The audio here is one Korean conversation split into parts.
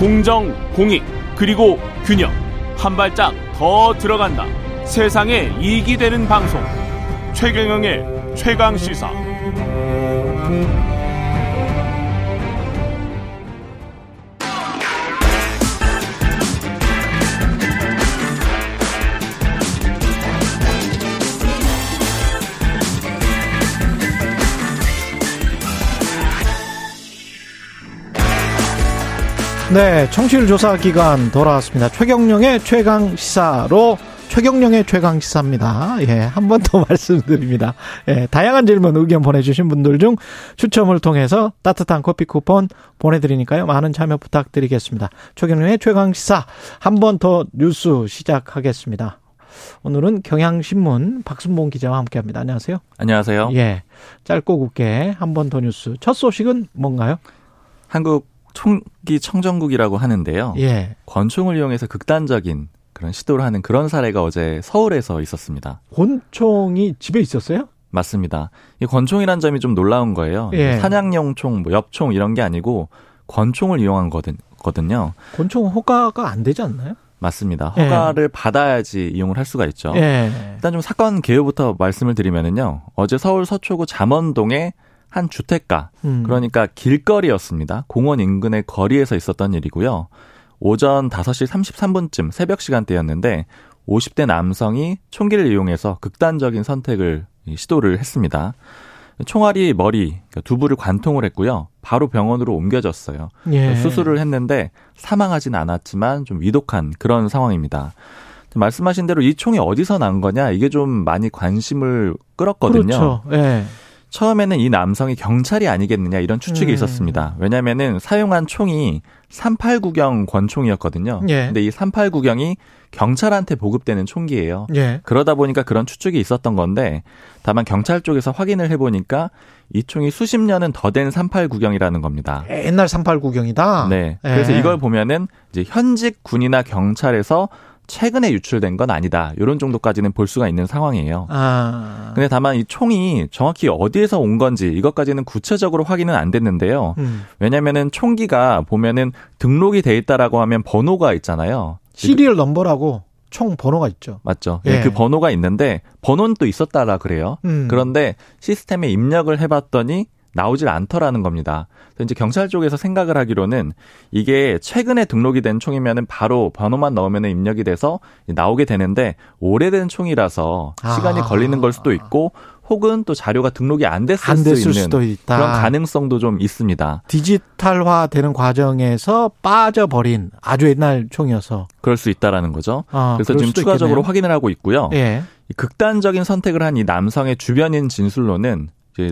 공정, 공익, 그리고 균형. 한 발짝 더 들어간다. 세상에 이익이 되는 방송. 최경영의 최강시사. 네, 청취율 조사 기간 돌아왔습니다. 최경영의 최강시사로, 최경영의 최강시사입니다. 예, 한 번 더 말씀드립니다. 예, 다양한 질문, 의견 보내주신 분들 중 추첨을 통해서 따뜻한 커피 쿠폰 보내드리니까요. 많은 참여 부탁드리겠습니다. 최경영의 최강시사, 한 번 더 뉴스 시작하겠습니다. 오늘은 경향신문 박순봉 기자와 함께합니다. 안녕하세요. 안녕하세요. 예, 짧고 굵게 한 번 더 뉴스. 첫 소식은 뭔가요? 한국 총기 청정국이라고 하는데요. 예. 권총을 이용해서 극단적인 그런 시도를 하는 그런 사례가 어제 서울에서 있었습니다. 권총이 집에 있었어요? 맞습니다. 이 권총이란 점이 좀 놀라운 거예요. 예. 사냥용 총, 뭐 엽총 이런 게 아니고 권총을 이용한 거거든요. 권총 허가가 안 되지 않나요? 맞습니다. 허가를 받아야지 이용을 할 수가 있죠. 예. 일단 좀 사건 개요부터 말씀을 드리면은요. 어제 서울 서초구 잠원동에 한 주택가, 그러니까 길거리였습니다. 공원 인근의 거리에서 있었던 일이고요. 오전 5시 33분쯤 새벽 시간대였는데 50대 남성이 총기를 이용해서 극단적인 선택을 시도를 했습니다. 총알이 머리, 두부를 관통을 했고요. 바로 병원으로 옮겨졌어요. 예. 수술을 했는데 사망하진 않았지만 좀 위독한 그런 상황입니다. 말씀하신 대로 이 총이 어디서 난 거냐, 이게 좀 많이 관심을 끌었거든요. 그렇죠. 예. 처음에는 이 남성이 경찰이 아니겠느냐 이런 추측이 있었습니다. 왜냐하면은 사용한 총이 389경 권총이었거든요. 예. 근데 이 389경이 경찰한테 보급되는 총기예요. 예. 그러다 보니까 그런 추측이 있었던 건데 다만 경찰 쪽에서 확인을 해보니까 이 총이 수십 년은 더 된 389경이라는 겁니다. 옛날 389경이다? 네. 예. 그래서 이걸 보면은 이제 현직 군이나 경찰에서 최근에 유출된 건 아니다. 이런 정도까지는 볼 수가 있는 상황이에요. 아. 근데 다만 이 총이 정확히 어디에서 온 건지 이것까지는 구체적으로 확인은 안 됐는데요. 왜냐면은 총기가 보면은 등록이 돼 있다라고 하면 번호가 있잖아요. 시리얼 넘버라고 총 번호가 있죠. 맞죠. 예. 그 번호가 있는데 번호는 또 있었다라 그래요. 그런데 시스템에 입력을 해봤더니 나오질 않더라는 겁니다. 그래서 이제 경찰 쪽에서 생각을 하기로는 이게 최근에 등록이 된 총이면은 바로 번호만 넣으면 입력이 돼서 나오게 되는데 오래된 총이라서 시간이 걸리는 걸 수도 있고 혹은 또 자료가 등록이 안 됐을 수도 있다. 그런 가능성도 좀 있습니다. 디지털화되는 과정에서 빠져버린 아주 옛날 총이어서 그럴 수 있다라는 거죠. 그래서 지금 추가적으로 있겠네요. 확인을 하고 있고요. 예. 극단적인 선택을 한 이 남성의 주변인 진술로는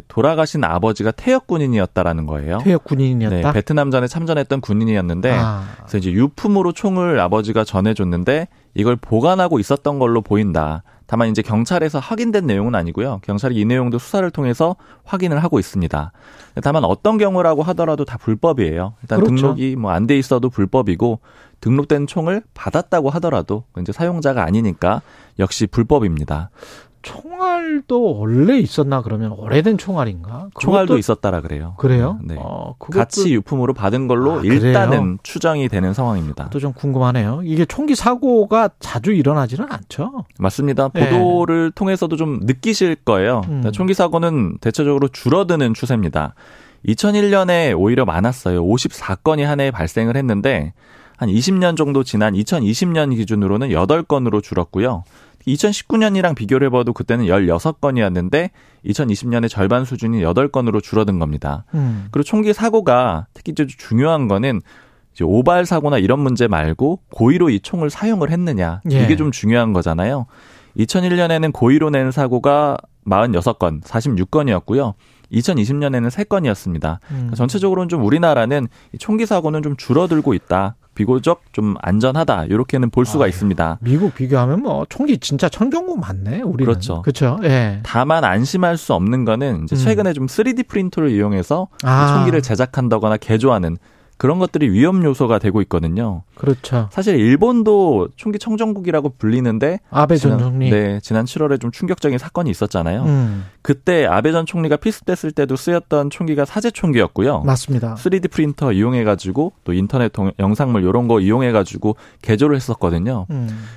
돌아가신 아버지가 퇴역 군인이었다라는 거예요. 퇴역 군인이었다. 네, 베트남전에 참전했던 군인이었는데 그래서 이제 유품으로 총을 아버지가 전해줬는데 이걸 보관하고 있었던 걸로 보인다. 다만 이제 경찰에서 확인된 내용은 아니고요. 경찰이 이 내용도 수사를 통해서 확인을 하고 있습니다. 다만 어떤 경우라고 하더라도 다 불법이에요. 일단 그렇죠. 등록이 뭐 안 돼 있어도 불법이고 등록된 총을 받았다고 하더라도 이제 사용자가 아니니까 역시 불법입니다. 총알도 원래 있었나 그러면 오래된 총알인가? 총알도 있었다라 그래요. 그래요? 네. 그것도 같이 유품으로 받은 걸로 일단은 그래요? 추정이 되는 상황입니다. 또 좀 궁금하네요. 이게 총기 사고가 자주 일어나지는 않죠? 맞습니다. 보도를 통해서도 좀 느끼실 거예요. 총기 사고는 대체적으로 줄어드는 추세입니다. 2001년에 오히려 많았어요. 54건이 한 해에 발생을 했는데 한 20년 정도 지난 2020년 기준으로는 8건으로 줄었고요. 2019년이랑 비교를 해봐도 그때는 16건이었는데 2020년의 절반 수준인 8건으로 줄어든 겁니다. 그리고 총기 사고가 특히 이제 중요한 거는 이제 오발 사고나 이런 문제 말고 고의로 이 총을 사용을 했느냐. 예. 이게 좀 중요한 거잖아요. 2001년에는 고의로 낸 사고가 46건, 46건이었고요. 2020년에는 3건이었습니다. 그러니까 전체적으로는 좀 우리나라는 총기 사고는 좀 줄어들고 있다. 비교적 좀 안전하다. 이렇게는 볼 수가 있습니다. 미국 비교하면 뭐 총기 진짜 청정구 많네. 우리는. 그렇죠. 그렇죠. 예. 다만 안심할 수 없는 거는 이제 최근에 좀 3D 프린터를 이용해서 총기를 제작한다거나 개조하는 그런 것들이 위험 요소가 되고 있거든요. 그렇죠. 사실 일본도 총기 청정국이라고 불리는데 아베 전 총리. 네, 지난 7월에 좀 충격적인 사건이 있었잖아요. 그때 아베 전 총리가 피습됐을 때도 쓰였던 총기가 사제 총기였고요. 맞습니다. 3D 프린터 이용해가지고 또 인터넷 영상물 이런 거 이용해가지고 개조를 했었거든요.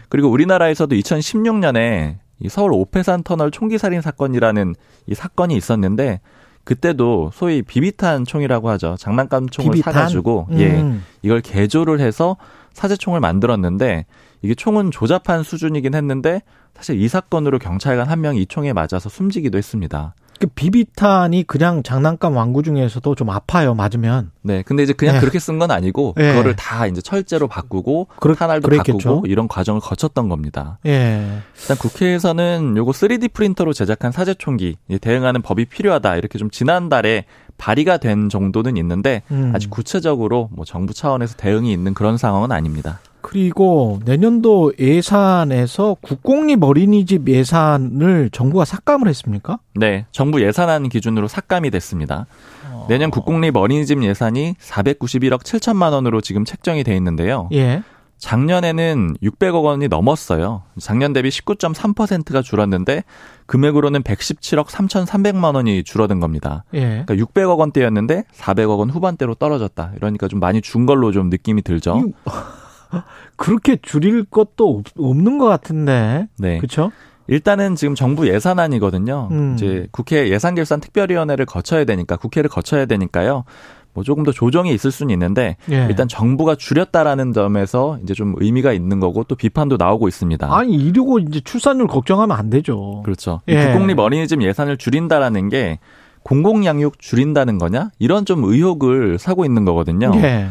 그리고 우리나라에서도 2016년에 이 서울 오페산 터널 총기 살인 사건이라는 이 사건이 있었는데 그때도 소위 비비탄 총이라고 하죠. 장난감 총을 비비탄? 사가지고 예, 이걸 개조를 해서 사제총을 만들었는데 이게 총은 조잡한 수준이긴 했는데 사실 이 사건으로 경찰관 한 명이 이 총에 맞아서 숨지기도 했습니다. 비비탄이 그냥 장난감 완구 중에서도 좀 아파요, 맞으면. 네, 근데 이제 그냥 네. 그렇게 쓴 건 아니고 네. 그거를 다 이제 철제로 바꾸고 탄알도 바꾸고 이런 과정을 거쳤던 겁니다. 예. 일단 국회에서는 요거 3D 프린터로 제작한 사제 총기 대응하는 법이 필요하다 이렇게 좀 지난달에 발의가 된 정도는 있는데 아직 구체적으로 뭐 정부 차원에서 대응이 있는 그런 상황은 아닙니다. 그리고 내년도 예산에서 국공립 어린이집 예산을 정부가 삭감을 했습니까? 네. 정부 예산안 기준으로 삭감이 됐습니다. 내년 국공립 어린이집 예산이 491억 7천만 원으로 지금 책정이 돼 있는데요. 예. 작년에는 600억 원이 넘었어요. 작년 대비 19.3%가 줄었는데 금액으로는 117억 3,300만 원이 줄어든 겁니다. 예. 그러니까 600억 원대였는데 400억 원 후반대로 떨어졌다. 이러니까 좀 많이 준 걸로 좀 느낌이 들죠. 그렇게 줄일 것도 없는 것 같은데. 네. 그렇죠? 일단은 지금 정부 예산안이거든요. 이제 국회 예산결산특별위원회를 거쳐야 되니까 국회를 거쳐야 되니까요. 뭐 조금 더 조정이 있을 수는 있는데 예. 일단 정부가 줄였다라는 점에서 이제 좀 의미가 있는 거고 또 비판도 나오고 있습니다. 아니 이러고 이제 출산율 걱정하면 안 되죠. 그렇죠. 예. 국공립 어린이집 예산을 줄인다라는 게 공공양육 줄인다는 거냐 이런 좀 의혹을 사고 있는 거거든요. 예.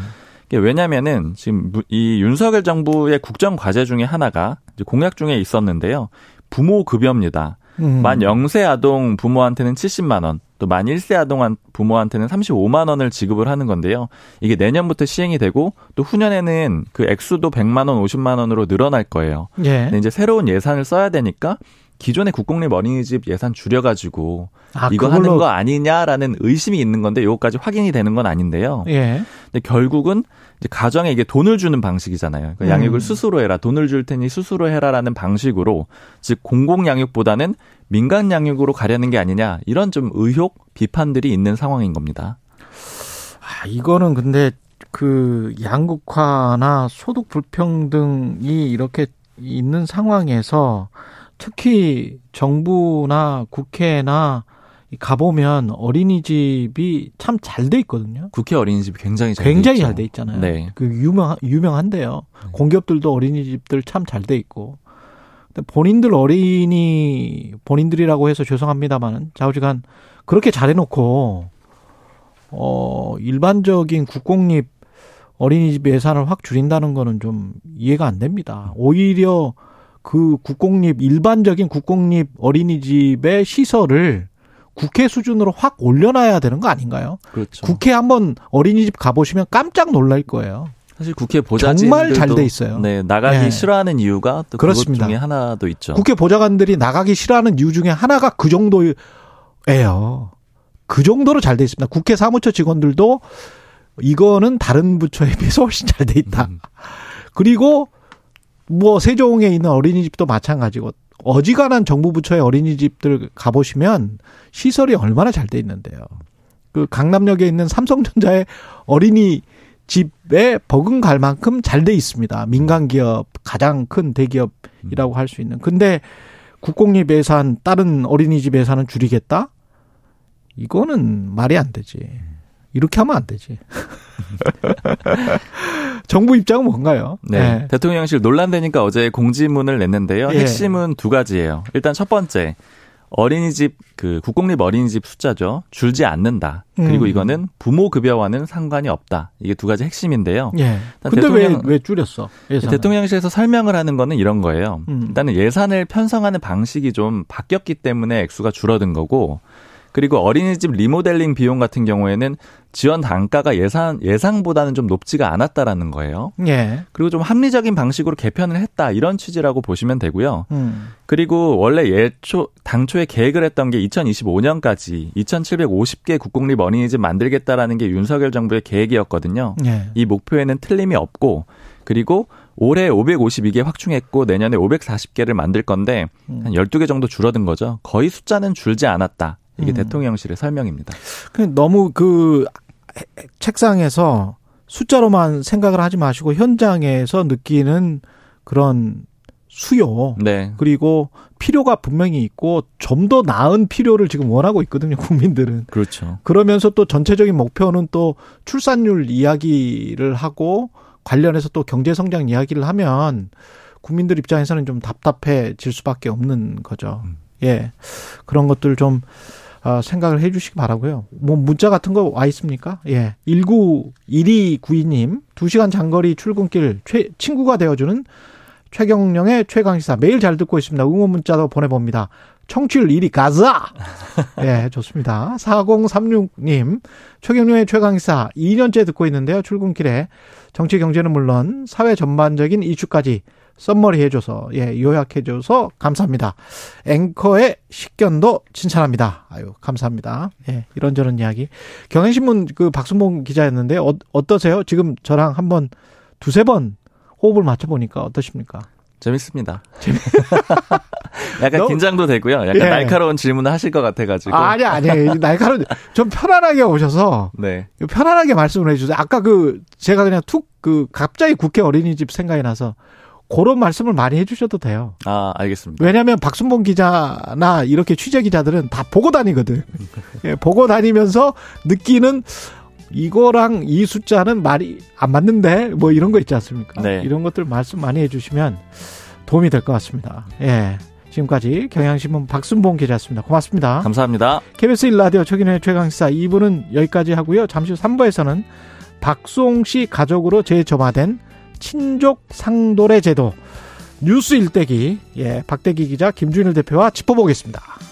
왜냐면은 지금 이 윤석열 정부의 국정 과제 중에 하나가 이제 공약 중에 있었는데요. 부모 급여입니다. 만 0세 아동 부모한테는 70만 원, 또 만 1세 아동 부모한테는 35만 원을 지급을 하는 건데요. 이게 내년부터 시행이 되고 또 후년에는 그 액수도 100만 원, 50만 원으로 늘어날 거예요. 예. 근데 이제 새로운 예산을 써야 되니까 기존의 국공립 어린이집 예산 줄여가지고 이거 그걸로 하는 거 아니냐라는 의심이 있는 건데 이것까지 확인이 되는 건 아닌데요. 예. 근데 결국은 이제 가정에 이게 돈을 주는 방식이잖아요. 그러니까 양육을 스스로 해라, 돈을 줄 테니 스스로 해라라는 방식으로 즉 공공 양육보다는 민간 양육으로 가려는 게 아니냐 이런 좀 의혹, 비판들이 있는 상황인 겁니다. 아, 이거는 근데 그 양극화나 소득 불평등이 이렇게 있는 상황에서 특히 정부나 국회나 가보면 어린이집이 참 잘 돼 있거든요. 국회 어린이집이 굉장히 잘 돼 있죠. 굉장히 잘 돼 있잖아요. 네. 그 유명한데요. 네. 공기업들도 어린이집들 참 잘 돼 있고. 근데 본인들이라고 해서 죄송합니다만 좌우지간 그렇게 잘해놓고 일반적인 국공립 어린이집 예산을 확 줄인다는 거는 좀 이해가 안 됩니다. 오히려 그 국공립 일반적인 국공립 어린이집의 시설을 국회 수준으로 확 올려놔야 되는 거 아닌가요? 그렇죠. 국회 한번 어린이집 가보시면 깜짝 놀랄 거예요. 사실 국회 보좌진들도 정말 잘 돼 있어요. 네, 나가기 예. 싫어하는 이유가 또 그렇습니다. 그것 중에 하나도 있죠. 국회 보좌관들이 나가기 싫어하는 이유 중에 하나가 그 정도예요. 그 정도로 잘 돼 있습니다. 국회 사무처 직원들도 이거는 다른 부처에 비해서 훨씬 잘 돼 있다. 그리고 뭐 세종에 있는 어린이집도 마찬가지고 어지간한 정부 부처의 어린이집들 가보시면 시설이 얼마나 잘 돼 있는데요. 그 강남역에 있는 삼성전자의 어린이집에 버금갈 만큼 잘 돼 있습니다. 민간기업 가장 큰 대기업이라고 할 수 있는. 근데 국공립 예산 다른 어린이집 예산은 줄이겠다? 이거는 말이 안 되지. 이렇게 하면 안 되지. 정부 입장은 뭔가요? 네. 네. 대통령실 논란되니까 어제 공지문을 냈는데요. 핵심은 두 가지예요. 일단 첫 번째, 어린이집, 국공립 어린이집 숫자죠. 줄지 않는다. 그리고 이거는 부모 급여와는 상관이 없다. 이게 두 가지 핵심인데요. 예. 근데 왜 줄였어? 예산을. 대통령실에서 설명을 하는 거는 이런 거예요. 일단은 예산을 편성하는 방식이 좀 바뀌었기 때문에 액수가 줄어든 거고, 그리고 어린이집 리모델링 비용 같은 경우에는 지원 단가가 예상보다는 좀 높지가 않았다라는 거예요. 예. 그리고 좀 합리적인 방식으로 개편을 했다 이런 취지라고 보시면 되고요. 그리고 원래 당초에 계획을 했던 게 2025년까지 2,750개 국공립 어린이집 만들겠다라는 게 윤석열 정부의 계획이었거든요. 예. 이 목표에는 틀림이 없고 그리고 올해 552개 확충했고 내년에 540개를 만들 건데 한 12개 정도 줄어든 거죠. 거의 숫자는 줄지 않았다. 이게 대통령실의 설명입니다. 너무 그 책상에서 숫자로만 생각을 하지 마시고 현장에서 느끼는 그런 수요 네. 그리고 필요가 분명히 있고 좀 더 나은 필요를 지금 원하고 있거든요. 국민들은. 그렇죠. 그러면서 또 전체적인 목표는 또 출산율 이야기를 하고 관련해서 또 경제성장 이야기를 하면 국민들 입장에서는 좀 답답해질 수밖에 없는 거죠. 예. 그런 것들 좀 생각을 해 주시기 바라고요. 뭐 문자 같은 거 와 있습니까? 예. 191292님 2시간 장거리 출근길 친구가 되어주는 최경령의 최강시사 매일 잘 듣고 있습니다. 응원 문자도 보내봅니다. 청취율 1위 가자! 예, 좋습니다. 4036님, 최경룡의 최강시사 2년째 듣고 있는데요. 출근길에 정치 경제는 물론 사회 전반적인 이슈까지 썸머리 해줘서, 예, 요약해줘서 감사합니다. 앵커의 식견도 칭찬합니다. 아유, 감사합니다. 예, 이런저런 이야기. 경향신문 그 박순봉 기자였는데, 어떠세요? 지금 저랑 한 번, 두세 번 호흡을 맞춰보니까 어떠십니까? 재밌습니다. 약간 너무, 긴장도 되고요. 약간 예. 날카로운 질문을 하실 것 같아가지고. 아니. 날카로운, 좀 편안하게 오셔서. 네. 편안하게 말씀을 해주세요. 아까 제가 그냥 갑자기 국회 어린이집 생각이 나서 그런 말씀을 많이 해주셔도 돼요. 아, 알겠습니다. 왜냐면 박순봉 기자나 이렇게 취재 기자들은 다 보고 다니거든. 예, 보고 다니면서 느끼는 이거랑 이 숫자는 말이 안 맞는데 뭐 이런 거 있지 않습니까? 네. 이런 것들 말씀 많이 해주시면 도움이 될 것 같습니다. 예, 지금까지 경향신문 박순봉 기자였습니다. 고맙습니다. 감사합니다. KBS 1라디오 최근의 최강시사 2부는 여기까지 하고요. 잠시 후 3부에서는 박수홍 씨 가족으로 재점화된 친족 상도례 제도 뉴스 일대기 예, 박대기 기자 김준일 대표와 짚어보겠습니다.